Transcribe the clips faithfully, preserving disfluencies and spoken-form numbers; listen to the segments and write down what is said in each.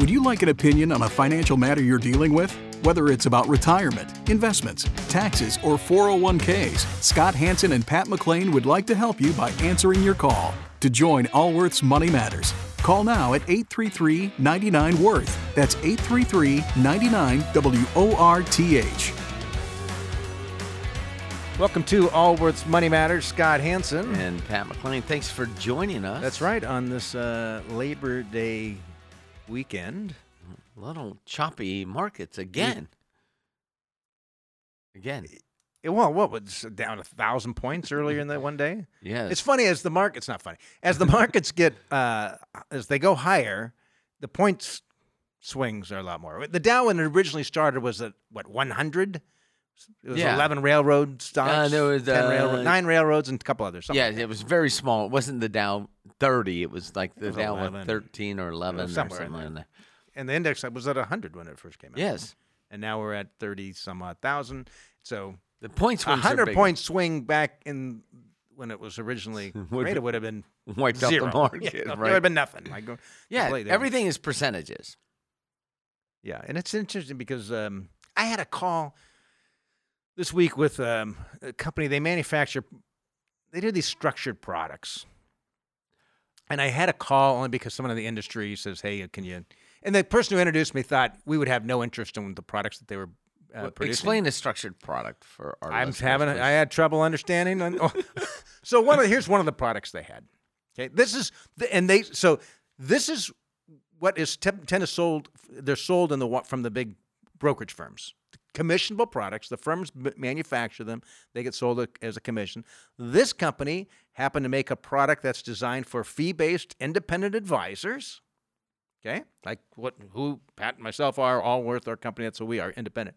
Would you like an opinion on a financial matter you're dealing with? Whether it's about retirement, investments, taxes, or four oh one k's, Scott Hansen and Pat McClain would like to help you by answering your call. To join Allworth's Money Matters, call now at eight three three, nine nine, W O R T H. That's eight three three, nine nine, W O R T H. Welcome to Allworth's Money Matters. Scott Hansen. And Pat McClain. Thanks for joining us. That's right, on this uh, Labor Day weekend. Little choppy markets again. It, again. It, well, what was down a thousand points earlier in that one day? Yeah. It's funny as the markets, not funny, as the markets get, uh, as they go higher, the points swings are a lot more. The Dow, when it originally started, was at, what, one hundred? It was yeah. eleven railroad stocks, uh, there was, ten uh, railroad, nine railroads, and a couple others. Yeah, like it was very small. It wasn't the Dow thirty. It was like the was Dow eleven. thirteen or eleven or something in like that. And the index was at one hundred when it first came out. Yes. And now we're at thirty some odd thousand. So the point swings are bigger. one hundred point swing back in when it was originally created it would have been wiped zero. Out the market. Yeah, right. It would have been nothing. Like, yeah, everything is percentages. Yeah, and it's interesting because um, I had a call this week with um, a company. They manufacture, they do these structured products. And I had a call only because someone in the industry says, hey, can you... And the person who introduced me thought we would have no interest in the products that they were uh, well, producing. Explain a structured product for our I'm having a, I had trouble understanding. On, oh. So one of the, here's one of the products they had. Okay, this is the, and they so this is what is te- tend to sold. They're sold in the from the big brokerage firms, commissionable products. The firms manufacture them. They get sold as a commission. This company happened to make a product that's designed for fee-based independent advisors. Okay, like what, who Pat and myself are, Allworth, our company, that's who we are, independent.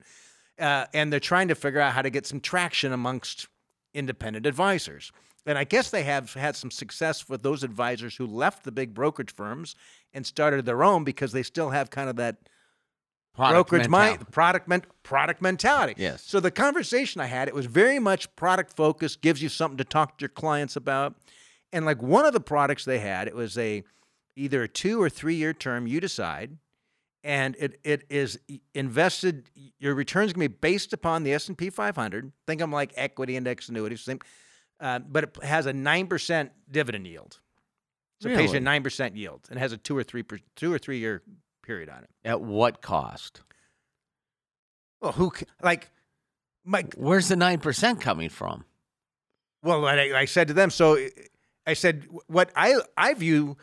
Uh, and they're trying to figure out how to get some traction amongst independent advisors. And I guess they have had some success with those advisors who left the big brokerage firms and started their own because they still have kind of that product brokerage mentality. Mind, product, men, product mentality. Yes. So the conversation I had, it was very much product focused, gives you something to talk to your clients about. And like one of the products they had, it was a... either a two or three year term, you decide, and it it is invested. Your returns can be based upon the S and P five hundred. Think of them like equity index annuities, uh, but it has a nine percent dividend yield. So really? It pays you a nine percent yield, and has a two or three per, two or three year period on it. At what cost? Well, who like Mike? Where's the nine percent coming from? Well, I, I said to them. So I said, what I I view.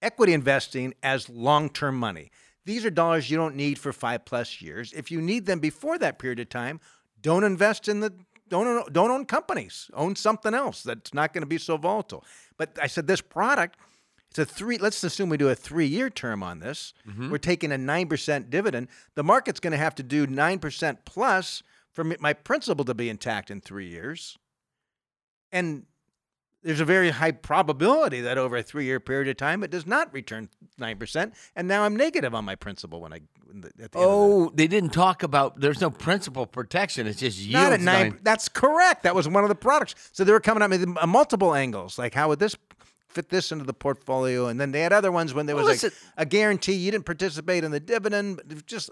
Equity investing as long-term money. These are dollars you don't need for five plus years. If you need them before that period of time, don't invest in the don't own, don't own companies. Own something else that's not going to be so volatile. But I said this product, it's a three. Let's assume we do a three-year term on this. Mm-hmm. We're taking a nine percent dividend. The market's going to have to do nine percent plus for my principal to be intact in three years, and there's a very high probability that over a three-year period of time, it does not return nine percent, and now I'm negative on my principal when I at the oh, end of the... they didn't talk about there's no principal protection. It's just yields. Not at nine, nine. That's correct. That was one of the products. So they were coming at me with multiple angles, like how would this fit this into the portfolio, and then they had other ones when there was well, like a guarantee you didn't participate in the dividend. But just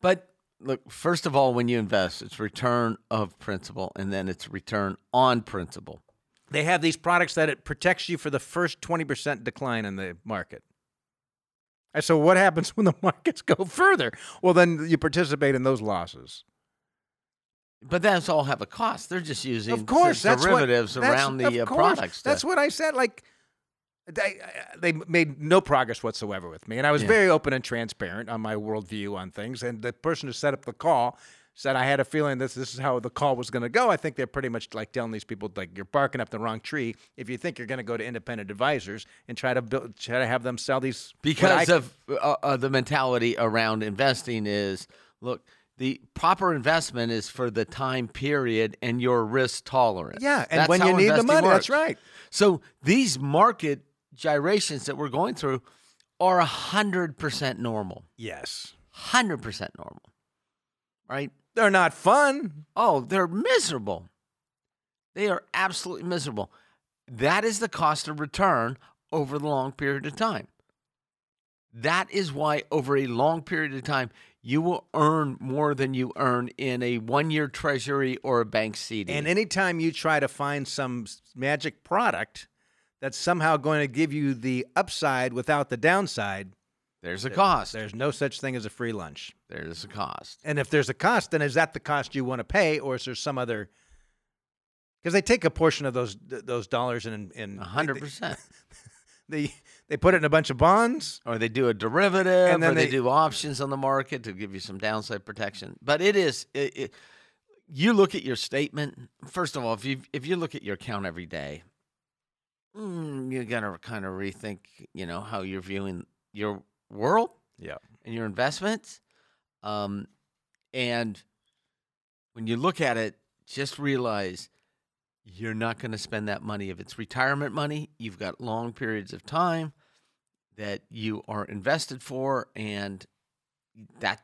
but look, first of all, when you invest, it's return of principal, and then it's return on principal. They have these products that it protects you for the first twenty percent decline in the market. And so what happens when the markets go further? Well, then you participate in those losses. But that's all have a cost. They're just using of course, that's derivatives what, that's, around the of course, uh, products. That's to, what I said. Like they, they made no progress whatsoever with me. And I was yeah. very open and transparent on my worldview on things. And the person who set up the call said I had a feeling this this is how the call was going to go. I think they're pretty much like telling these people, like, you're barking up the wrong tree if you think you're going to go to independent advisors and try to build, try to have them sell these. Because I, of uh, uh, the mentality around investing is, look, the proper investment is for the time period and your risk tolerance. Yeah, and that's when you need the money, works. That's right. So these market gyrations that we're going through are one hundred percent normal. Yes. one hundred percent normal, right? They're not fun. Oh, they're miserable. They are absolutely miserable. That is the cost of return over the long period of time. That is why over a long period of time, you will earn more than you earn in a one-year treasury or a bank C D. And anytime you try to find some magic product that's somehow going to give you the upside without the downside, there's a cost. There's no such thing as a free lunch. There's a cost. And if there's a cost, then is that the cost you want to pay, or is there some other? Because they take a portion of those those dollars and and one hundred percent. They they put it in a bunch of bonds, or they do a derivative, and then or they, they do options on the market to give you some downside protection. But it is it, it, you look at your statement. First of all, if you if you look at your account every day, mm, you got to kind of rethink, you know, how you're viewing your world, yeah, and your investments. Um, and when you look at it, just realize you're not going to spend that money. If it's retirement money, you've got long periods of time that you are invested for, and that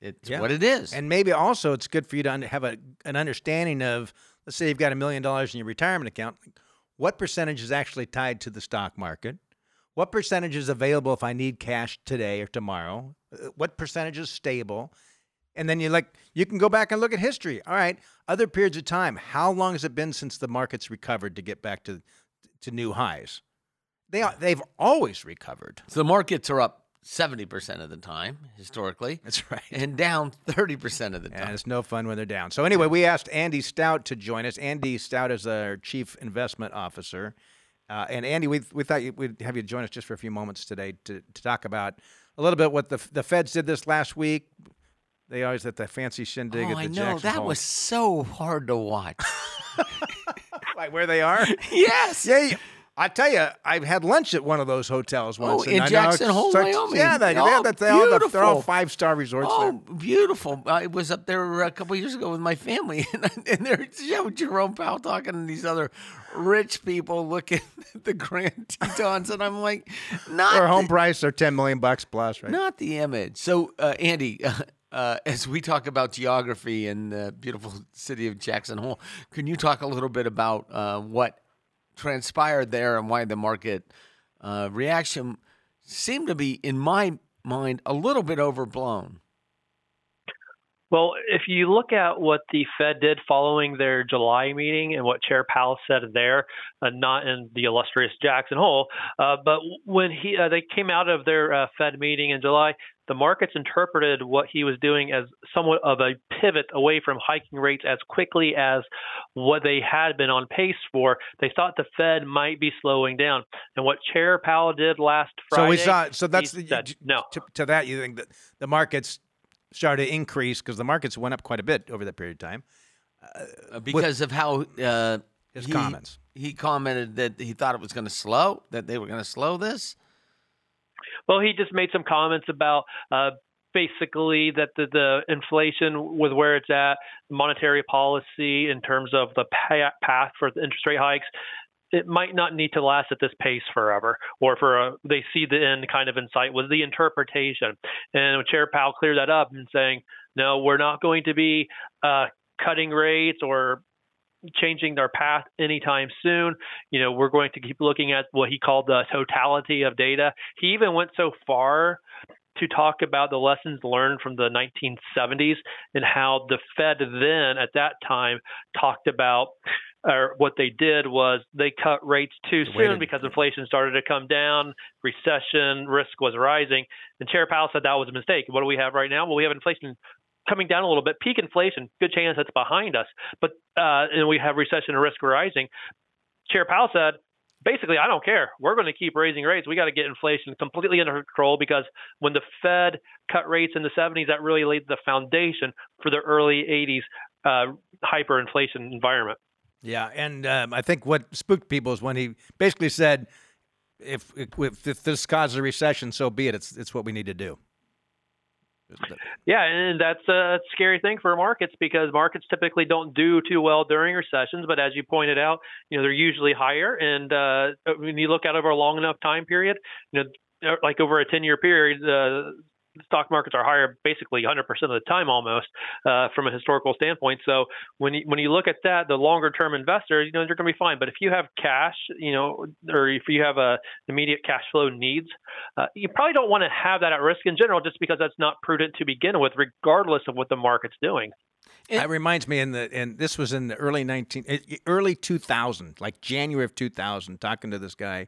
it's yeah. what it is. And maybe also it's good for you to have a, an understanding of, let's say you've got a million dollars in your retirement account, what percentage is actually tied to the stock market? What percentage is available if I need cash today or tomorrow? What percentage is stable? And then you like you can go back and look at history. All right, other periods of time. How long has it been since the market's recovered to get back to to new highs? They are, they've always recovered. So the markets are up seventy percent of the time historically. That's right. And down thirty percent of the time. And it's no fun when they're down. So anyway, we asked Andy Stout to join us. Andy Stout is our chief investment officer. Uh, and Andy, we we thought you, we'd have you join us just for a few moments today to, to talk about a little bit what the the Feds did this last week. They always at the fancy shindig oh, at the I know. Jackson Hole. That was so hard to watch. Like where they are? Yes. Yeah. I tell you, I had lunch at one of those hotels once. Oh, and in I Jackson Hole, such, Wyoming. Yeah, they, oh, they, they, all, they're all five-star resorts oh, there. Oh, beautiful. I was up there a couple of years ago with my family, and, and there's yeah, Jerome Powell talking to these other rich people looking at the Grand Tetons, and I'm like, not... Their home the, price are ten million dollars bucks plus, right? Not the image. So, uh, Andy... Uh, Uh, as we talk about geography in the beautiful city of Jackson Hole, can you talk a little bit about uh, what transpired there and why the market uh, reaction seemed to be, in my mind, a little bit overblown? Well, if you look at what the Fed did following their July meeting and what Chair Powell said there, uh, not in the illustrious Jackson Hole, uh, but when he uh, they came out of their uh, Fed meeting in July, the markets interpreted what he was doing as somewhat of a pivot away from hiking rates as quickly as what they had been on pace for. They thought the Fed might be slowing down, and what Chair Powell did last Friday. So we saw. So that's the, said, to, no. To, to that, you think that the markets started to increase because the markets went up quite a bit over that period of time uh, because with, of how uh, his he, comments. He commented that he thought it was going to slow, that they were going to slow this. Well, he just made some comments about uh, basically that the, the inflation with where it's at, monetary policy in terms of the path for the interest rate hikes, it might not need to last at this pace forever, or for a, they see the end kind of insight was the interpretation. And Chair Powell cleared that up and saying, no, we're not going to be uh, cutting rates or changing their path anytime soon. You know, we're going to keep looking at what he called the totality of data. He even went so far to talk about the lessons learned from the nineteen seventies and how the Fed then at that time talked about, or what they did was they cut rates too soon because inflation started to come down, recession risk was rising. And Chair Powell said that was a mistake. What do we have right now? Well, we have inflation coming down a little bit, peak inflation, good chance that's behind us. But uh, and we have recession and risk rising. Chair Powell said, basically, I don't care. We're going to keep raising rates. We got to get inflation completely under control, because when the Fed cut rates in the seventies, that really laid the foundation for the early eighties uh, hyperinflation environment. Yeah, and um, I think what spooked people is when he basically said, if, if if this causes a recession, so be it. It's it's what we need to do. Yeah, and that's a scary thing for markets, because markets typically don't do too well during recessions. But as you pointed out, you know, they're usually higher. And uh, when you look out over a long enough time period, you know, like over a ten-year period, uh, stock markets are higher basically one hundred percent of the time almost uh, from a historical standpoint. So when you, when you look at that, the longer term investors, you know, they're going to be fine. But if you have cash, you know, or if you have a immediate cash flow needs, uh, you probably don't want to have that at risk in general, just because that's not prudent to begin with, regardless of what the market's doing. It, that reminds me, in the and this was in the early nineteen, early two thousand, like January of two thousand, talking to this guy,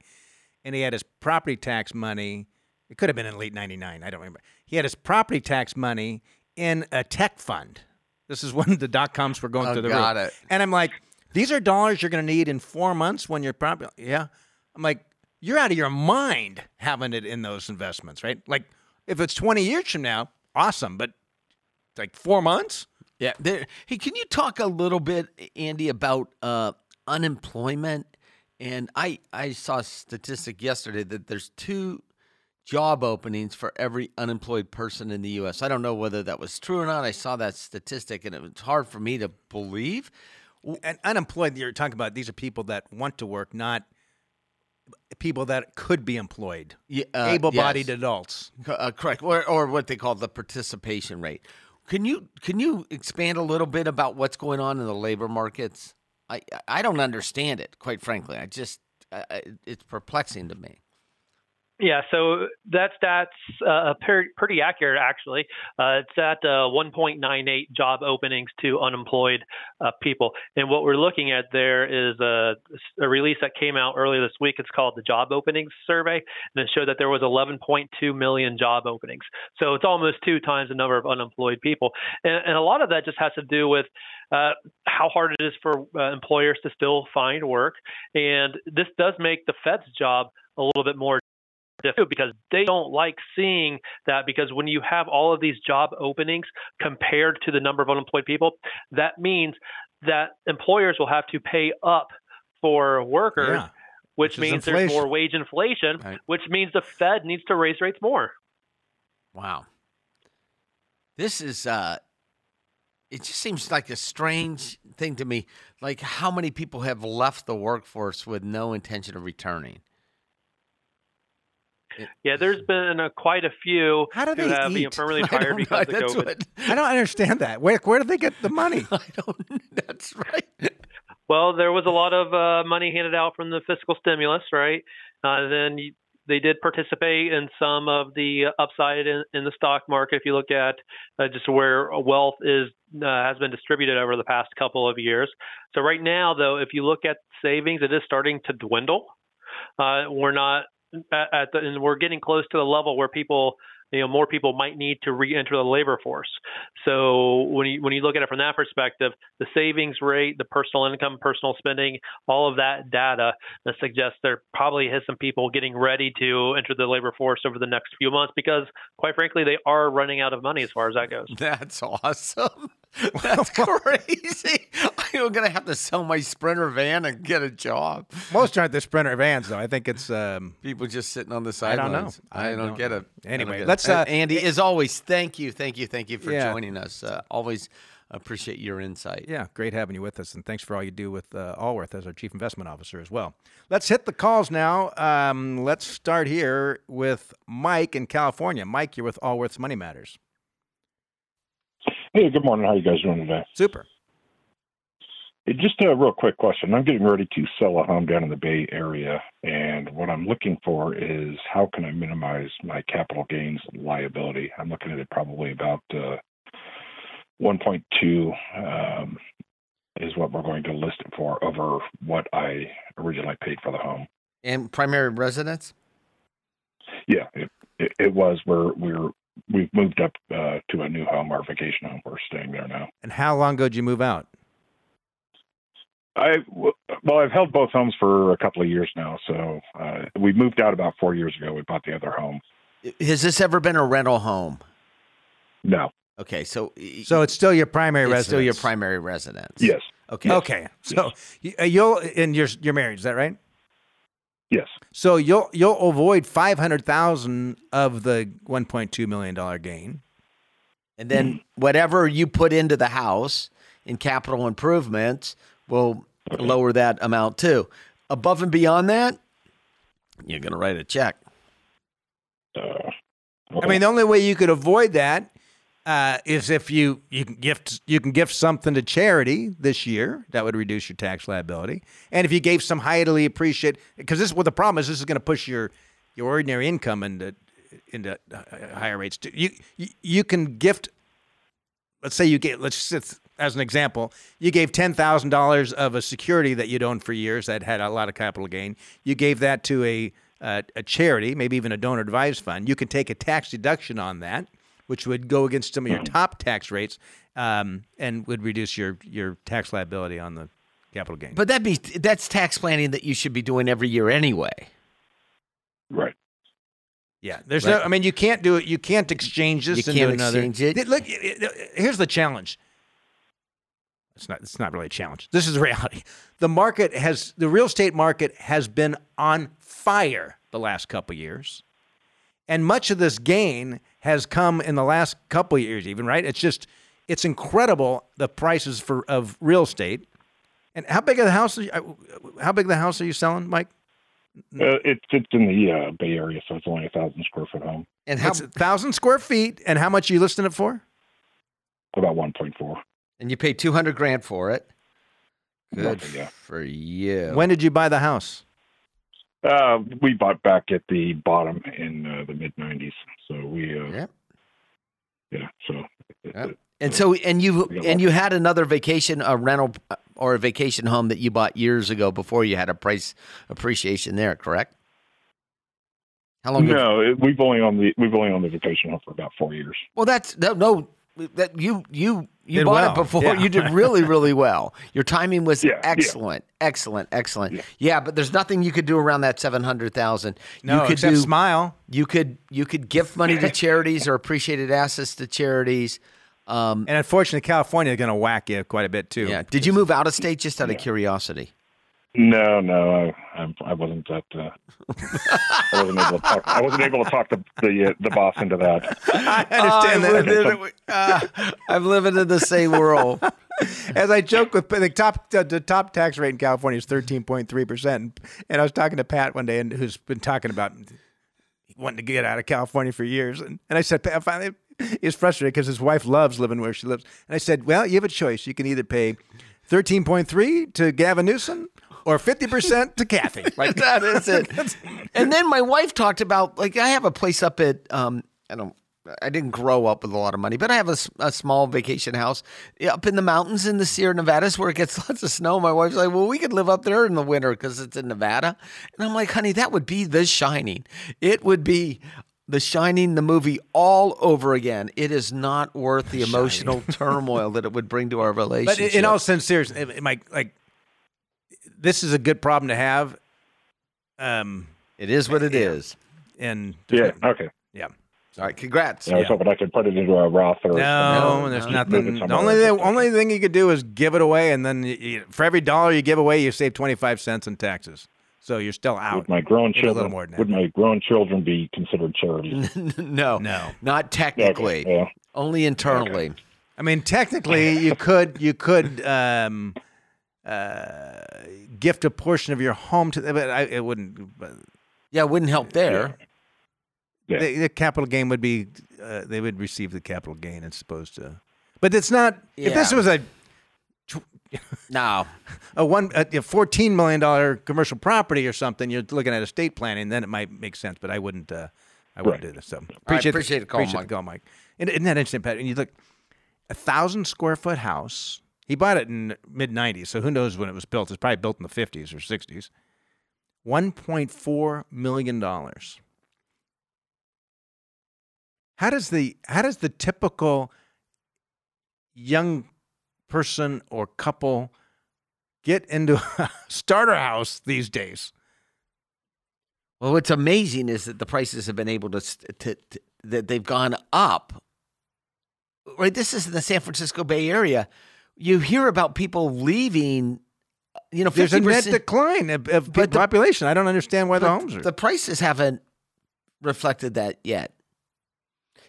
and he had his property tax money. It could have been in late ninety-nine. I don't remember. He had his property tax money in a tech fund. This is when the dot-coms were going oh, to the got roof. It. And I'm like, these are dollars you're going to need in four months when you're probably, yeah. I'm like, you're out of your mind having it in those investments, right? Like, if it's twenty years from now, awesome. But like four months? Yeah. There, hey, can you talk a little bit, Andy, about uh, unemployment? And I, I saw a statistic yesterday that there's two job openings for every unemployed person in the U S. I don't know whether that was true or not. I saw that statistic, and it was hard for me to believe. And unemployed, you're talking about, these are people that want to work, not people that could be employed, yeah, uh, able-bodied yes. adults. Uh, correct, or, or what they call the participation rate. Can you can you expand a little bit about what's going on in the labor markets? I, I don't understand it, quite frankly. I just I, it's perplexing to me. Yeah, so that stat's uh, per- pretty accurate, actually. Uh, it's at uh, one point nine eight job openings to unemployed uh, people. And what we're looking at there is a, a release that came out earlier this week. It's called the Job Openings Survey, and it showed that there was eleven point two million job openings. So it's almost two times the number of unemployed people. And, and a lot of that just has to do with uh, how hard it is for uh, employers to still find work. And this does make the Fed's job a little bit more because they don't like seeing that, because when you have all of these job openings compared to the number of unemployed people, that means that employers will have to pay up for workers, yeah. which, which means there's more wage inflation, right. which means the Fed needs to raise rates more. Wow. This is, uh, it just seems like a strange thing to me, like how many people have left the workforce with no intention of returning. Yeah, there's been a, quite a few How do who they have eat? been permanently fired because know. of that's COVID. What, I don't understand that. Where, where do they get the money? I don't. That's right. Well, there was a lot of uh, money handed out from the fiscal stimulus, right? Uh, then you, they did participate in some of the upside in, in the stock market. If you look at uh, just where wealth is uh, has been distributed over the past couple of years. So right now, though, if you look at savings, it is starting to dwindle. Uh, we're not. At the, and we're getting close to the level where people, you know, more people might need to re-enter the labor force. So when you when you look at it from that perspective, the savings rate, the personal income, personal spending, all of that data that suggests there probably is some people getting ready to enter the labor force over the next few months because, quite frankly, they are running out of money as far as that goes. That's awesome. That's crazy. I'm going to have to sell my Sprinter van and get a job. Most aren't the Sprinter vans, though. I think it's um, people just sitting on the sidelines. I don't know. I, I don't, don't get it. Anyway, get let's. It. Uh, Andy, as always, thank you, thank you, thank you for yeah. joining us. Uh, always appreciate your insight. Yeah, great having you with us, and thanks for all you do with uh, Allworth as our chief investment officer as well. Let's hit the calls now. Um, let's start here with Mike in California. Mike, you're with Allworth's Money Matters. Hey, good morning. How you guys doing today? Super. Just a real quick question. I'm getting ready to sell a home down in the Bay Area, and what I'm looking for is how can I minimize my capital gains liability? I'm looking at it probably about uh, one point two um, is what we're going to list it for over what I originally paid for the home. And primary residence? Yeah, it, it, it was where we're, we've moved up uh, to a new home, our vacation home. We're staying there now. And how long ago did you move out? I, well, I've held both homes for a couple of years now, so uh, we moved out about four years ago. We bought the other home. Has this ever been a rental home? No. Okay, so so it's still your primary it's residence. Still your primary residence. Yes. Okay. Okay. So yes. you'll and you're you're married, is that right? Yes. So you'll you'll avoid five hundred thousand of the one point two million dollar gain, and then mm. whatever you put into the house in capital improvements. We'll okay. lower that amount too. Above and beyond that, you're going to write a check. Uh, I mean, the only way you could avoid that uh, is if you you can gift you can gift something to charity this year. That would reduce your tax liability. And if you gave some highly appreciated, because this is what the problem is. This is going to push your your ordinary income into into higher rates. You you, you can gift. Let's say you get. Let's just, as an example, you gave ten thousand dollars of a security that you'd owned for years that had a lot of capital gain. You gave that to a Uh, a charity, maybe even a donor advised fund. You can take a tax deduction on that, which would go against some of your top tax rates um, and would reduce your, your tax liability on the capital gain. But that be that's tax planning that you should be doing every year anyway. Right. Yeah. There's right. no. I mean, you can't do it. You can't exchange this. You into can't another. exchange it. Look, here's the challenge. It's not. It's not really a challenge. This is the reality. The market has the real estate market has been on fire the last couple of years, and much of this gain has come in the last couple of years. Even right, it's just it's incredible the prices for of real estate. And how big of the house? Are you, how big of the house are you selling, Mike? Uh, it fits in the uh, Bay Area, so it's only a thousand square foot home. And how thousand square feet? And how much are you listing it for? About one point four. And you paid two hundred grand for it. Good yeah. for you. When did you buy the house? Uh, we bought back at the bottom in uh, the mid nineties. So we, uh, yeah, yeah. So, yeah. and so, and you, and you had another vacation, a rental or a vacation home that you bought years ago before you had a price appreciation there, correct? How long? No, it, we've only on the we've only on the vacation home for about four years. Well, that's no. no That you you you did bought well. it before yeah. you did really really well. Your timing was yeah, excellent, yeah. excellent, excellent. Yeah. yeah, but there's nothing you could do around that seven hundred thousand. No, you could except do, smile. You could you could gift money to charities or appreciated assets to charities. Um, and unfortunately, California is going to whack you quite a bit too. Yeah. Did you move out of state just out yeah. of curiosity? No, no, I, I, I wasn't that. Uh, I wasn't able to talk. I wasn't able to talk the the, uh, the boss into that. I understand uh, that. I uh, I'm living in the same world. As I joke with the top, the, the top tax rate in California is thirteen point three percent, and I was talking to Pat one day, and who's been talking about wanting to get out of California for years, and, and I said, Pat, finally, he's frustrated because his wife loves living where she lives, and I said, well, you have a choice. You can either pay thirteen point three to Gavin Newsom. Or fifty percent to Kathy. Like that is it. And then my wife talked about, like, I have a place up at, um, I don't, I didn't grow up with a lot of money, but I have a, a small vacation house up in the mountains in the Sierra Nevadas where it gets lots of snow. My wife's like, well, we could live up there in the winter because it's in Nevada. And I'm like, honey, that would be The Shining. It would be The Shining, the movie, all over again. It is not worth the emotional turmoil that it would bring to our relationship. But in all sincerity, Mike, like, this is a good problem to have. Um, it is what it yeah. is. And yeah, okay, yeah. All right, congrats. Yeah, I was yeah. hoping I could put it into a Roth or no. no there's no, nothing. The only the, only thing you could do is give it away, and then you, for every dollar you give away, you save twenty-five cents in taxes. So you're still out. Would my grown children would my grown children be considered charities? no, no, not technically. Okay. Yeah. Only internally. Okay. I mean, technically, you could you could. Um, Uh, gift a portion of your home to, but I, it wouldn't. But, yeah, it wouldn't help there. Yeah. The, the capital gain would be, uh, they would receive the capital gain as opposed to. But it's not. Yeah. If this was a no, a one a fourteen million dollar commercial property or something, you're looking at estate planning, then it might make sense. But I wouldn't. Uh, I wouldn't right. do this. So appreciate right, appreciate the, the call, appreciate Mike. The call, Mike. And isn't that interesting, Pat? And you look, a thousand square foot house. He bought it in mid nineties, so who knows when it was built. It's probably built in the fifties or sixties. one point four million dollars. How does the how does the typical young person or couple get into a starter house these days? Well, what's amazing is that the prices have been able to, to, to that they've gone up. Right, this is in the San Francisco Bay Area. You hear about people leaving, you know, fifty percent. There's a net decline of, of the population. I don't understand why the homes are. The prices haven't reflected that yet.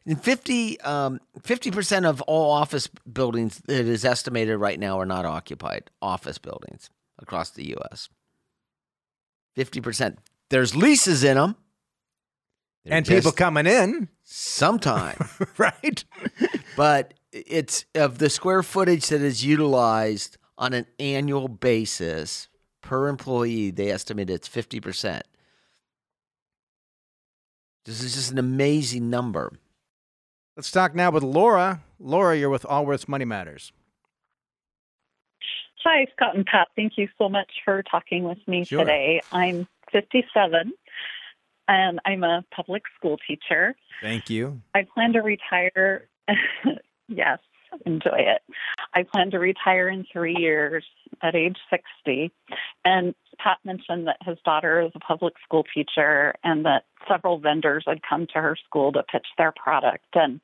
And fifty, um, fifty percent of all office buildings, it is estimated right now, are not occupied, office buildings across the U S fifty percent. There's leases in them. And people coming in. Sometime. Right? But it's of the square footage that is utilized on an annual basis per employee, they estimate it's fifty percent. This is just an amazing number. Let's talk now with Laura. Laura, you're with Allworth Money Matters. Hi, Scott and Pat. Thank you so much for talking with me sure. today. I'm fifty-seven, and I'm a public school teacher. Thank you. I plan to retire. Yes, enjoy it. I plan to retire in three years at age sixty. And Pat mentioned that his daughter is a public school teacher and that several vendors had come to her school to pitch their product. And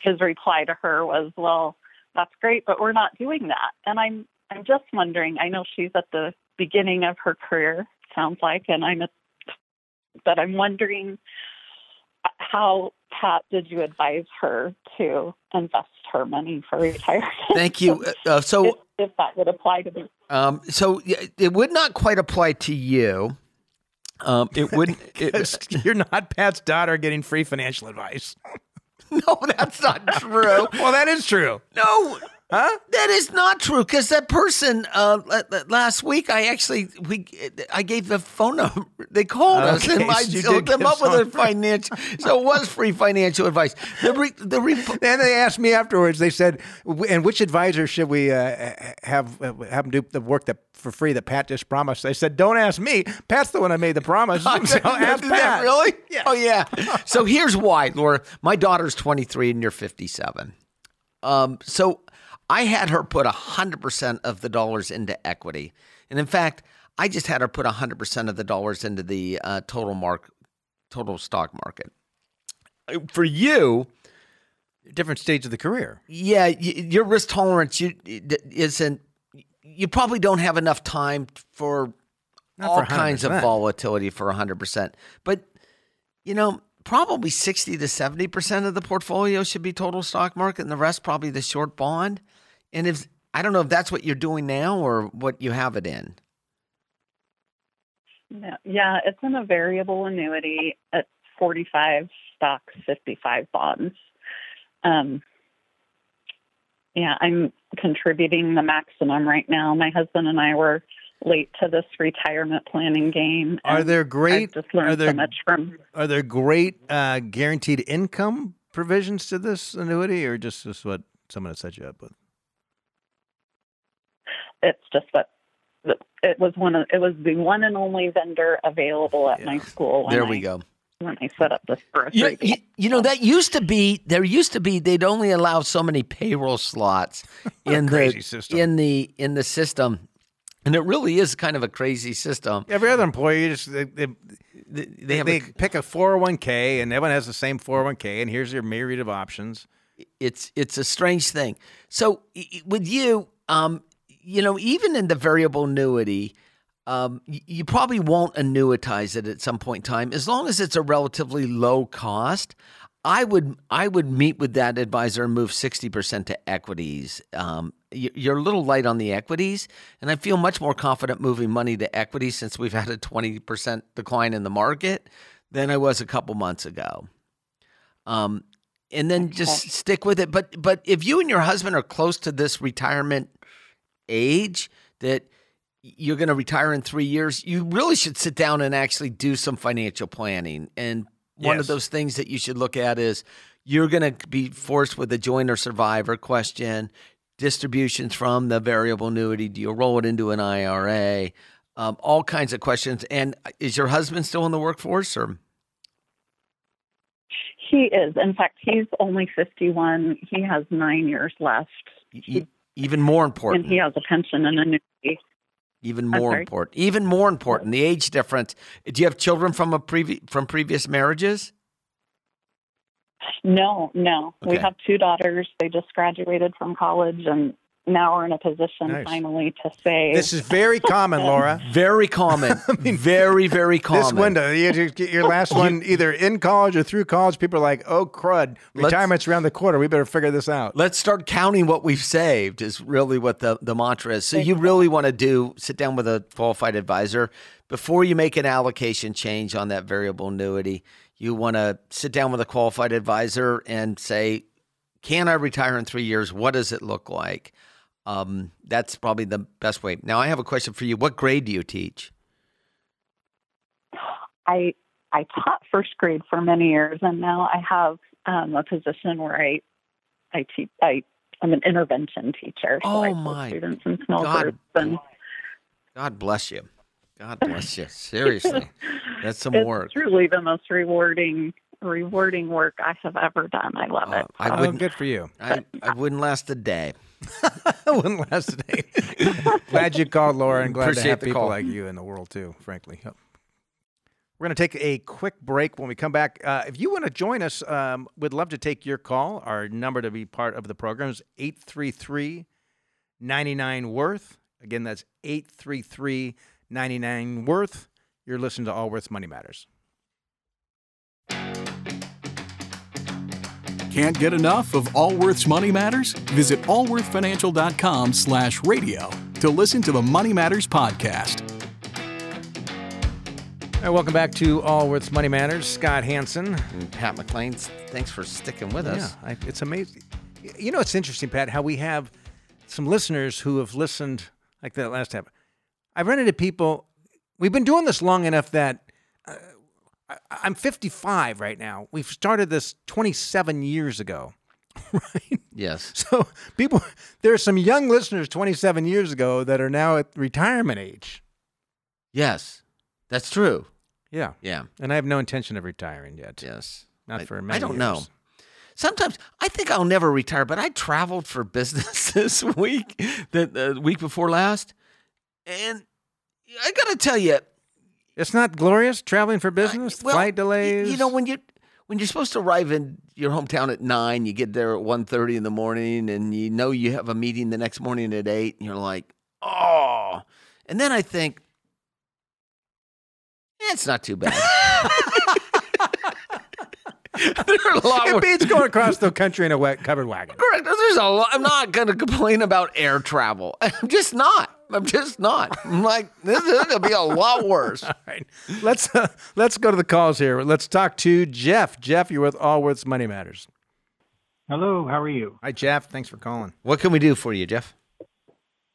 his reply to her was, well, that's great, but we're not doing that. And I'm I'm just wondering, I know she's at the beginning of her career, sounds like, and I'm, a, but I'm wondering how, Pat, did you advise her to invest her money for retirement? Thank you. Uh, so if, if that would apply to me. Um, so it would not quite apply to you. Um, it wouldn't. It, you're not Pat's daughter getting free financial advice. No, that's not true. Well, that is true. No. Huh? That is not true, because that person uh, last week, I actually we I gave the phone number. They called okay, us and I so hooked them up with a financial. So it was free financial advice. The re, the re, and they asked me afterwards. They said, "And which advisor should we uh, have have them do the work that for free that Pat just promised?" I said, "Don't ask me. Pat's the one I made the promise." So ask Pat. Really? Yeah. Oh yeah. So here's why, Laura. My daughter's twenty-three and you're fifty-seven. Um. So. I had her put one hundred percent of the dollars into equity. And in fact, I just had her put one hundred percent of the dollars into the uh, total mark, total stock market. For you... Different stage of the career. Yeah, you, your risk tolerance you, isn't... You probably don't have enough time for Not all for kinds of volatility for one hundred percent. But, you know... Probably sixty to seventy percent of the portfolio should be total stock market and the rest probably the short bond. And if I don't know if that's what you're doing now or what you have it in. Yeah, it's in a variable annuity at forty-five stocks, fifty-five bonds. Um, yeah, I'm contributing the maximum right now. My husband and I were late to this retirement planning game. Are there great? Just learned are there, so much from. Are there great uh, guaranteed income provisions to this annuity, or just just what someone has set you up with? It's just what it was one of. It was the one and only vendor available at yeah. my school. When there we I, go. When I set up this birth, you, you, you know that used to be there. Used to be they'd only allow so many payroll slots in the system. in the in the system. And it really is kind of a crazy system. Every other employee, just they they, they, they, have they a, pick a four oh one k, and everyone has the same four oh one k, and here's your myriad of options. It's it's a strange thing. So with you, um, you know, even in the variable annuity, um, you probably won't annuitize it at some point in time, as long as it's a relatively low cost. I would I would meet with that advisor and move sixty percent to equities. Um, you're a little light on the equities, and I feel much more confident moving money to equities since we've had a twenty percent decline in the market than I was a couple months ago. Um, and then okay. just stick with it. But but if you and your husband are close to this retirement age that you're going to retire in three years, you really should sit down and actually do some financial planning. And one yes. of those things that you should look at is you're going to be forced with a join or survivor question, distributions from the variable annuity. Do you roll it into an I R A? Um, all kinds of questions. And is your husband still in the workforce? Or he is. In fact, he's only fifty-one. He has nine years left. He, Even more important. And he has a pension and annuity. Even more important. Even more important. The age difference. Do you have children from a previ- from previous marriages? No, no. Okay. We have two daughters. They just graduated from college, and now we're in a position nice. finally to say. This is very common, Laura. Very common. I mean, very, very common. This window, you, your last one, either in college or through college, people are like, oh, crud, retirement's let's, around the corner. We better figure this out. Let's start counting what we've saved is really what the, the mantra is. So you really want to do, sit down with a qualified advisor before you make an allocation change on that variable annuity. You want to sit down with a qualified advisor and say, can I retire in three years? What does it look like? Um, that's probably the best way. Now, I have a question for you. What grade do you teach? I I taught first grade for many years, and now I have um, a position where I I teach. I, I'm an intervention teacher. So oh I my! Students in small God, groups and... God bless you. God bless you. Seriously, that's some it's work. It's truly the most rewarding. rewarding work I have ever done. I love uh, it. I wouldn't, um, good for you. I, I wouldn't last a day. I wouldn't last a day. Glad you called, Laura, and glad Appreciate to have people call. like you in the world too, frankly. Yep. We're going to take a quick break. When we come back, uh, if you want to join us, um, we'd love to take your call. Our number to be part of the program is eight three three, nine nine, W O R T H. Again, that's eight three three, nine nine, W O R T H. You're listening to Allworth's Money Matters. Can't get enough of Allworth's Money Matters? Visit allworthfinancial.com slash radio to listen to the Money Matters podcast. All right, welcome back to Allworth's Money Matters. Scott Hansen. And Pat McClain. Thanks for sticking with us. Yeah, I, it's amazing. You know, it's interesting, Pat, how we have some listeners who have listened like that last time. I've run into people. We've been doing this long enough that uh, I'm fifty-five right now. We've started this twenty-seven years ago, right? Yes. So people, there are some young listeners twenty-seven years ago that are now at retirement age. Yes, that's true. Yeah. Yeah. And I have no intention of retiring yet. Yes. Not I, for many years. I don't years. know. Sometimes I think I'll never retire, but I traveled for business this week, the, the week before last, and I got to tell you, it's not glorious traveling for business, uh, well, flight delays. You, you know, when you when you're supposed to arrive in your hometown at nine, you get there at one thirty in the morning, and you know you have a meeting the next morning at eight, and you're like, oh. And then I think, eh, it's not too bad. There are a lot. It worse. Beats going across the country in a wet covered wagon. Correct. There's a lot. I'm not going to complain about air travel. I'm just not. I'm just not. I'm like, this is going to be a lot worse. All right. Let's, uh, let's go to the calls here. Let's talk to Jeff. Jeff, you're with Allworth's Money Matters. Hello. How are you? Hi, Jeff. Thanks for calling. What can we do for you, Jeff?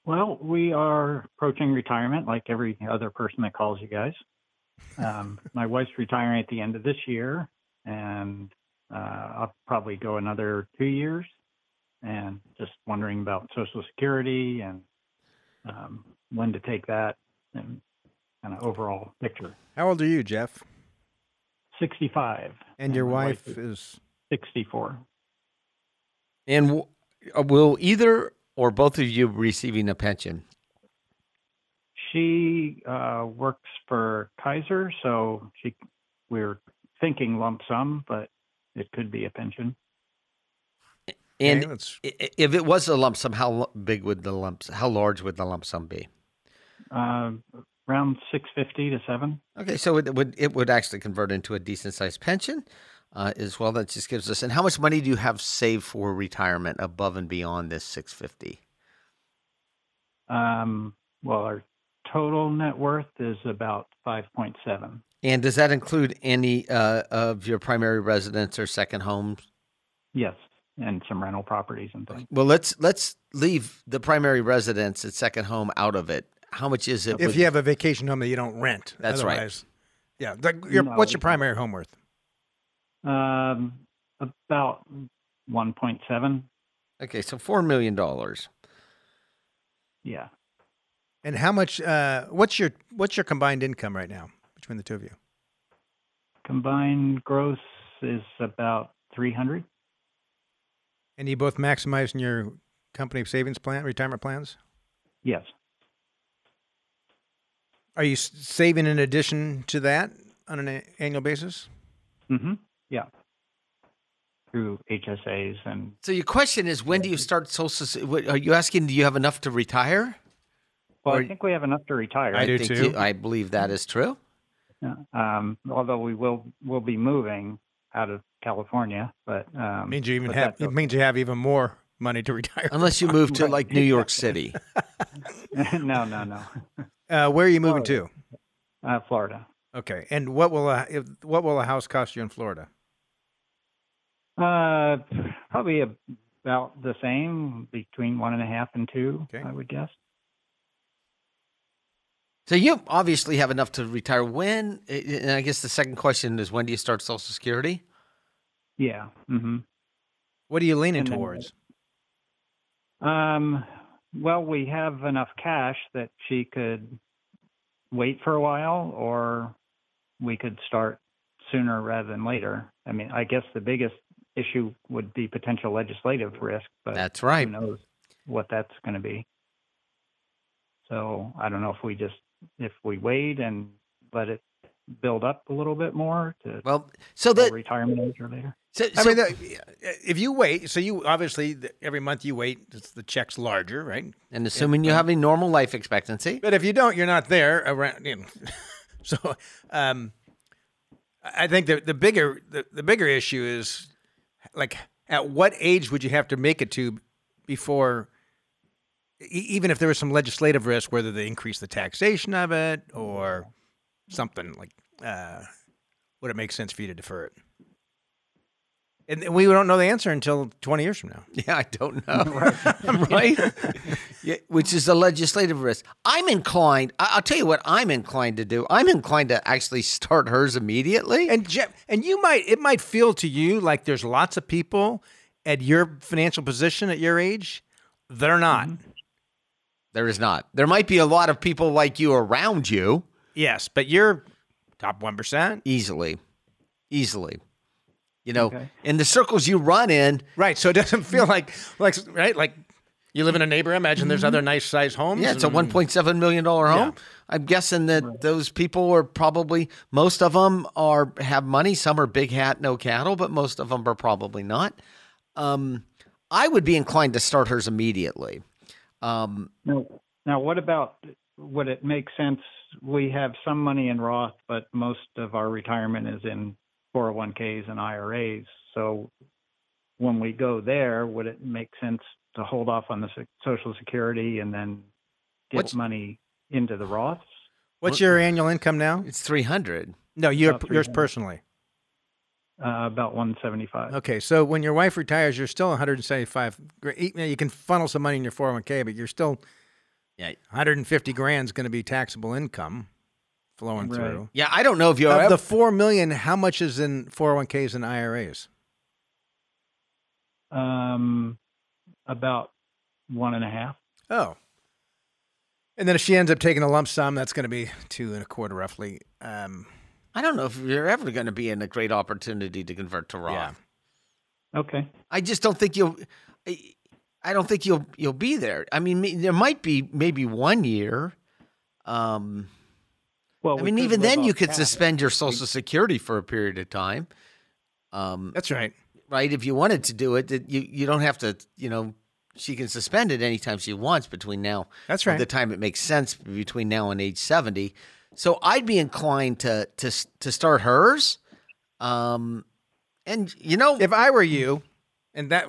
Well, we are approaching retirement like every other person that calls you guys. Um, my wife's retiring at the end of this year, and uh, I'll probably go another two years. And just wondering about Social Security and Um, when to take that and kind of overall picture. How old are you, Jeff? sixty-five. And, and your wife, wife is? sixty-four. And w- will either or both of you be receiving a pension? She uh, works for Kaiser, so she we're thinking lump sum, but it could be a pension. And okay, if it was a lump sum, how big would the lump? How large would the lump sum be? Uh, around six fifty to seven. Okay, so it would it would actually convert into a decent sized pension, uh, as well. That just gives us. And how much money do you have saved for retirement above and beyond this six fifty? Um. Well, our total net worth is about five point seven. And does that include any uh, of your primary residence or second homes? Yes. And some rental properties and things. Well, let's let's leave the primary residence and second home out of it. How much is it? If you have a vacation home that you don't rent. That's otherwise, right. Yeah. The, your, no, what's your primary home worth? Um, about one point seven. Okay, so four million dollars. Yeah. And how much? Uh, what's your what's your combined income right now between the two of you? Combined gross is about three hundred. And you both maximizing your company savings plan, retirement plans? Yes. Are you saving in addition to that on an annual basis? Mm-hmm. Yeah. Through H S As and... So your question is, when do you start Social... Are you asking, do you have enough to retire? Well, or... I think we have enough to retire. I, I do, think too. You, I believe that is true. Yeah. Um, although we will we'll be moving out of California, but um, means you even have it means you have even more money to retire. Unless you move to like New York City. no, no, no. Uh, where are you moving Florida. to? Uh, Florida. Okay, and what will a if, what will a house cost you in Florida? Uh, probably about the same, between one and a half and two, okay. I would guess. So you obviously have enough to retire. When? And I guess the second question is, when do you start Social Security? Yeah. Mm-hmm. What are you leaning and towards? Then, um. Well, we have enough cash that she could wait for a while, or we could start sooner rather than later. I mean, I guess the biggest issue would be potential legislative risk, but that's right. Who knows what that's going to be. So I don't know if we just, if we wait and let it build up a little bit more to well, so that retirement age or later. So, so, I mean, the, if you wait, so you obviously the, every month you wait, it's, the check's larger, right? And assuming yeah. you have a normal life expectancy, but if you don't, you're not there around. You know. So, um, I think the the bigger the, the bigger issue is like, at what age would you have to make it to before, even if there was some legislative risk, whether they increase the taxation of it or something like, uh, would it make sense for you to defer it? And we don't know the answer until twenty years from now. Yeah, I don't know. Right? right? Yeah, which is a legislative risk. I'm inclined, I'll tell you what I'm inclined to do. I'm inclined to actually start hers immediately. And Jeff, and you might, it might feel to you like there's lots of people at your financial position at your age. They're not. Mm-hmm. There is not. There might be a lot of people like you around you. Yes, but you're top one percent. Easily. Easily. You know, okay. in the circles you run in. Right. So it doesn't feel like, like, right? Like you live in a neighborhood. Imagine there's other nice sized homes. Yeah. It's a one point seven million dollars home. Yeah. I'm guessing that right. those people are probably, most of them are, have money. Some are big hat, no cattle, but most of them are probably not. Um, I would be inclined to start hers immediately. Um, now, now, what about, would it make sense? We have some money in Roth, but most of our retirement is in four oh one k's and I R As. So when we go there, would it make sense to hold off on the Social Security and then get what's, money into the Roths? What's your annual income now? It's three hundred. No, you're, yours personally. Uh, about one seventy-five. Okay, so when your wife retires, you're still one seventy-five. You can funnel some money in your four oh one k, but you're still yeah. one hundred fifty grand is going to be taxable income flowing right. through. Yeah, I don't know if you're of ever- the four million. How much is in four oh one k's and I R As? Um, about one and a half. Oh, and then if she ends up taking a lump sum, that's going to be two and a quarter roughly. Um, I don't know if you're ever going to be in a great opportunity to convert to Roth. Yeah. Okay. I just don't think you'll. I, I don't think you'll you'll be there. I mean, there might be maybe one year. Um. Well, I mean, even then you could suspend your Social Security for a period of time. Um, That's right. Right. If you wanted to do it, you, you don't have to, you know, she can suspend it anytime she wants between now. That's right. The time it makes sense between now and age seventy. So I'd be inclined to to to start hers. Um, and, you know, if I were you and that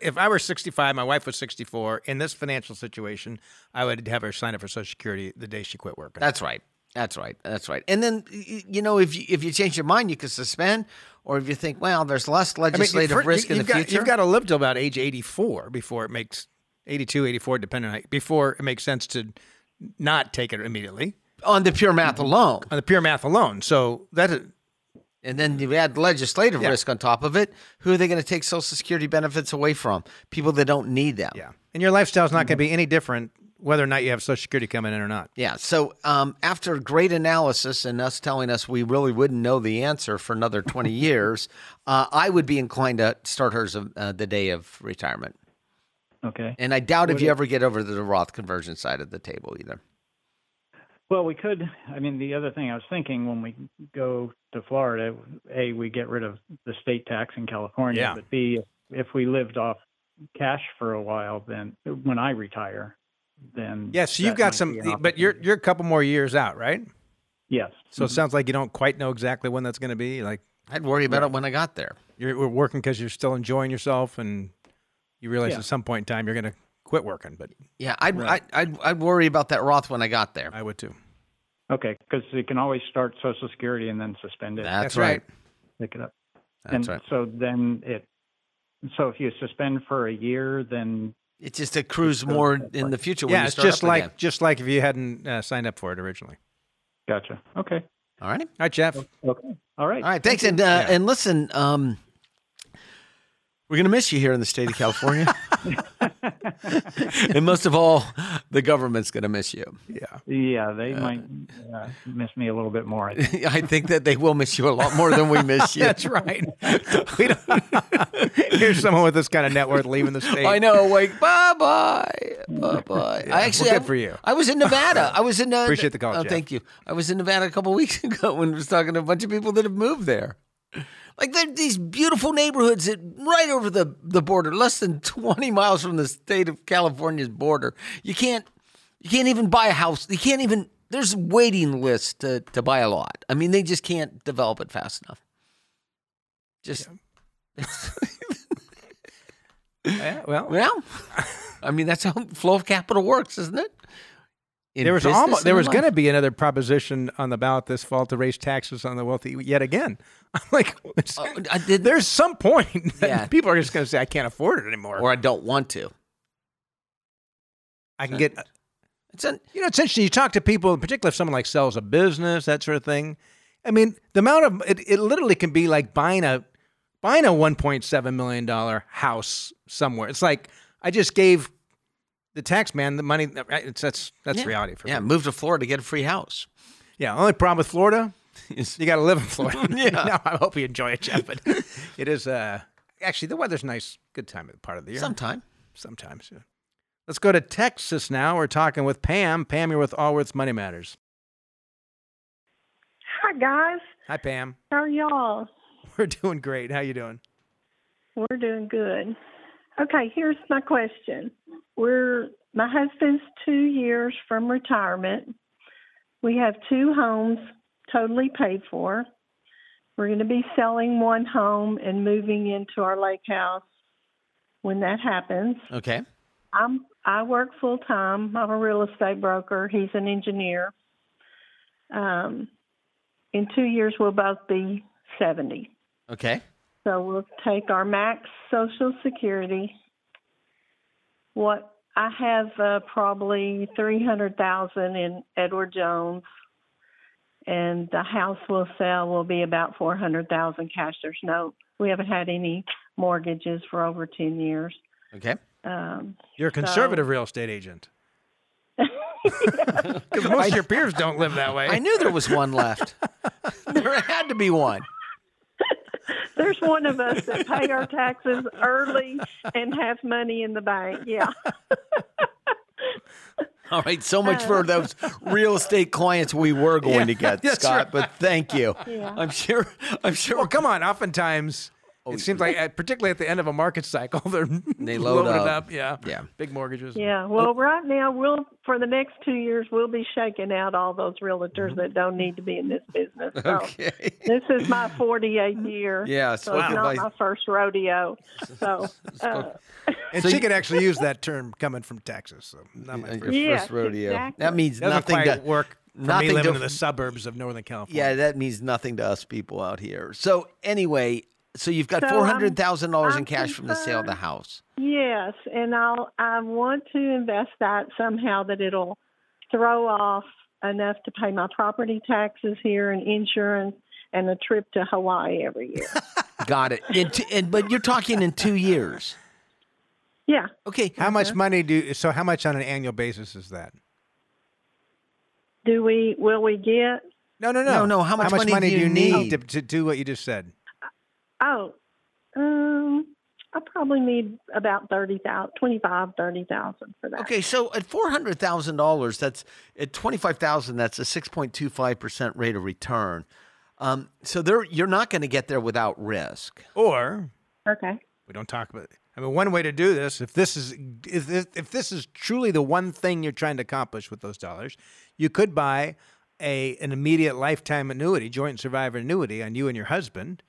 if I were sixty-five, my wife was sixty-four in this financial situation, I would have her sign up for Social Security the day she quit working. That's right. That's right. That's right. And then, you know, if you, if you change your mind, you could suspend, or if you think, well, there's less legislative I mean, for, risk in the got, future. You've got to live till about age eighty-four before it makes eighty-two, eighty-four, depending on before it makes sense to not take it immediately. On the pure math alone. On the pure math alone. So that, and then you add legislative yeah. risk on top of it. Who are they going to take Social Security benefits away from? People that don't need them. Yeah. And your lifestyle is not mm-hmm. going to be any different whether or not you have Social Security coming in or not. Yeah. So um, after great analysis and us telling us we really wouldn't know the answer for another twenty years, uh, I would be inclined to start hers uh, the day of retirement. Okay. And I doubt would if you it, ever get over to the Roth conversion side of the table either. Well, we could. I mean, the other thing I was thinking when we go to Florida, A, we get rid of the state tax in California, yeah. but B, if we lived off cash for a while, then when I retire, then yes, yeah, so you've got some, but you're you're a couple more years out, right? Yes. So mm-hmm. it sounds like you don't quite know exactly when that's going to be. Like I'd worry about right. it when I got there. You're working because you're still enjoying yourself, and you realize yeah. at some point in time you're going to quit working. But yeah, I'd right. I, I'd I'd worry about that Roth when I got there. I would too. Okay, because you can always start Social Security and then suspend it. That's right. Pick it up. That's and right. So then it. So if you suspend for a year, then it just accrues more in the future. When yeah, you start it's just up like again. just like if you hadn't uh, signed up for it originally. Gotcha. Okay. All right. All right, Jeff. Okay. All right. All right. Thanks, Thank and uh, yeah. and listen. Um, We're going to miss you here in the state of California. And most of all, the government's going to miss you. Yeah. Yeah, they uh, might uh, miss me a little bit more. I think. I think that they will miss you a lot more than we miss you. That's right. We don't... Here's someone with this kind of net worth leaving the state. I know. Like, bye-bye. Bye-bye. Yeah, I actually, well, good I, for you. I was in Nevada. I was in uh, Appreciate the call, oh, Jeff. Thank you. I was in Nevada a couple of weeks ago when I was talking to a bunch of people that have moved there. Like, there are these beautiful neighborhoods that right over the, the border, less than twenty miles from the state of California's border. You can't you can't even buy a house. You can't even – there's waiting lists to, to buy a lot. I mean, they just can't develop it fast enough. Just yeah. – yeah, Well, well, I mean, that's how flow of capital works, isn't it? In there was almost there was going to be another proposition on the ballot this fall to raise taxes on the wealthy yet again. I'm like, there's, oh, I did, there's some point that yeah. people are just going to say, I can't afford it anymore. Or I don't want to. I can it's get, a, it's a, you know, it's interesting. You talk to people, particularly if someone like sells a business, that sort of thing. I mean, the amount of, it, it literally can be like buying a, buying a one point seven million dollars house somewhere. It's like, I just gave the tax man the money. It's, that's that's yeah. reality for yeah, me. Yeah, move to Florida to get a free house. Yeah, only problem with Florida is you got to live in Florida. yeah. No, I hope you enjoy it, Jeff. But it is, uh, actually, the weather's nice. Good time of part of the year. Sometime. Sometimes. Yeah. Let's go to Texas now. We're talking with Pam. Pam, you're with Allworth's Money Matters. Hi, guys. Hi, Pam. How are y'all? We're doing great. How you doing? We're doing good. Okay, here's my question. We're my husband's two years from retirement. We have two homes totally paid for. We're going to be selling one home and moving into our lake house when that happens. Okay. I'm I work full time. I'm a real estate broker. He's an engineer. Um, in two years we'll both be seventy. Okay. So we'll take our max Social Security. What I have uh, probably three hundred thousand dollars in Edward Jones, and the house we'll sell will be about four hundred thousand dollars cash. There's no, we haven't had any mortgages for over ten years. Okay. Um, You're a conservative so, real estate agent. Because most I, of your peers don't live that way. I knew there was one left. There had to be one. There's one of us that pay our taxes early and have money in the bank. Yeah. All right. So much for those real estate clients we were going yeah, to get, Scott. Right. But thank you. Yeah. I'm sure. I'm sure. Well, come on. Oftentimes, oh, it seems like, particularly at the end of a market cycle, they're they load loaded up. up. Yeah. Yeah. Big mortgages. Yeah. Well, right now, we'll for the next two years, we'll be shaking out all those realtors that don't need to be in this business. So okay. This is my forty-eighth year. Yeah. So wow. It's not my first rodeo. So. Uh, and so she you, could actually use that term coming from Texas. So not my first, yes, first rodeo. Exactly. That means Doesn't nothing to work. For nothing me living to, in the suburbs of Northern California. Yeah, that means nothing to us people out here. So anyway. So you've got so four hundred thousand dollars in cash concerned. From the sale of the house. Yes, and I'll, I want to invest that somehow that it'll throw off enough to pay my property taxes here and insurance and a trip to Hawaii every year. Got it. And t- and, but you're talking in two years. Yeah. Okay. How mm-hmm. much money do – so how much on an annual basis is that? Do we – will we get – No, no, no. No, no. How much, how much money, money do you need, need to, to do what you just said? Oh, um, I probably need about thirty thousand, twenty-five, thirty thousand for that. Okay, so at four hundred thousand dollars, that's at twenty-five thousand. That's a six point two five percent rate of return. Um, so there, you're not going to get there without risk. Or okay, we don't talk about it. I mean, one way to do this, if this is if this, if this is truly the one thing you're trying to accomplish with those dollars, you could buy a an immediate lifetime annuity, joint and survivor annuity, on you and your husband.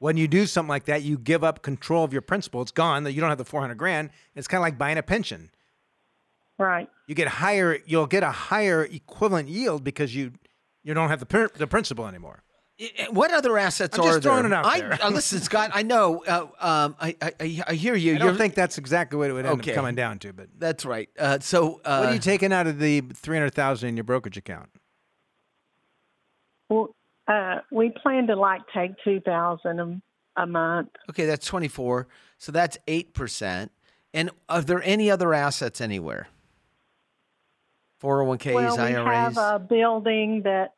When you do something like that, you give up control of your principal. It's gone. You don't have the four hundred grand. It's kind of like buying a pension. Right. You get higher. You'll get a higher equivalent yield because you you don't have the per, the principal anymore. What other assets I'm are just there? Throwing it out I, there. uh, listen, Scott. I know. Uh, um, I, I I hear you. I don't You're, think that's exactly what it would end okay. up coming down to, but that's right. Uh, so, uh, what are you taking out of the three hundred thousand in your brokerage account? Well, uh, we plan to like take two thousand a month. Okay, that's twenty four. So that's eight percent. And are there any other assets anywhere? Four hundred one ks, I R As. Well, we I R As? Have a building that.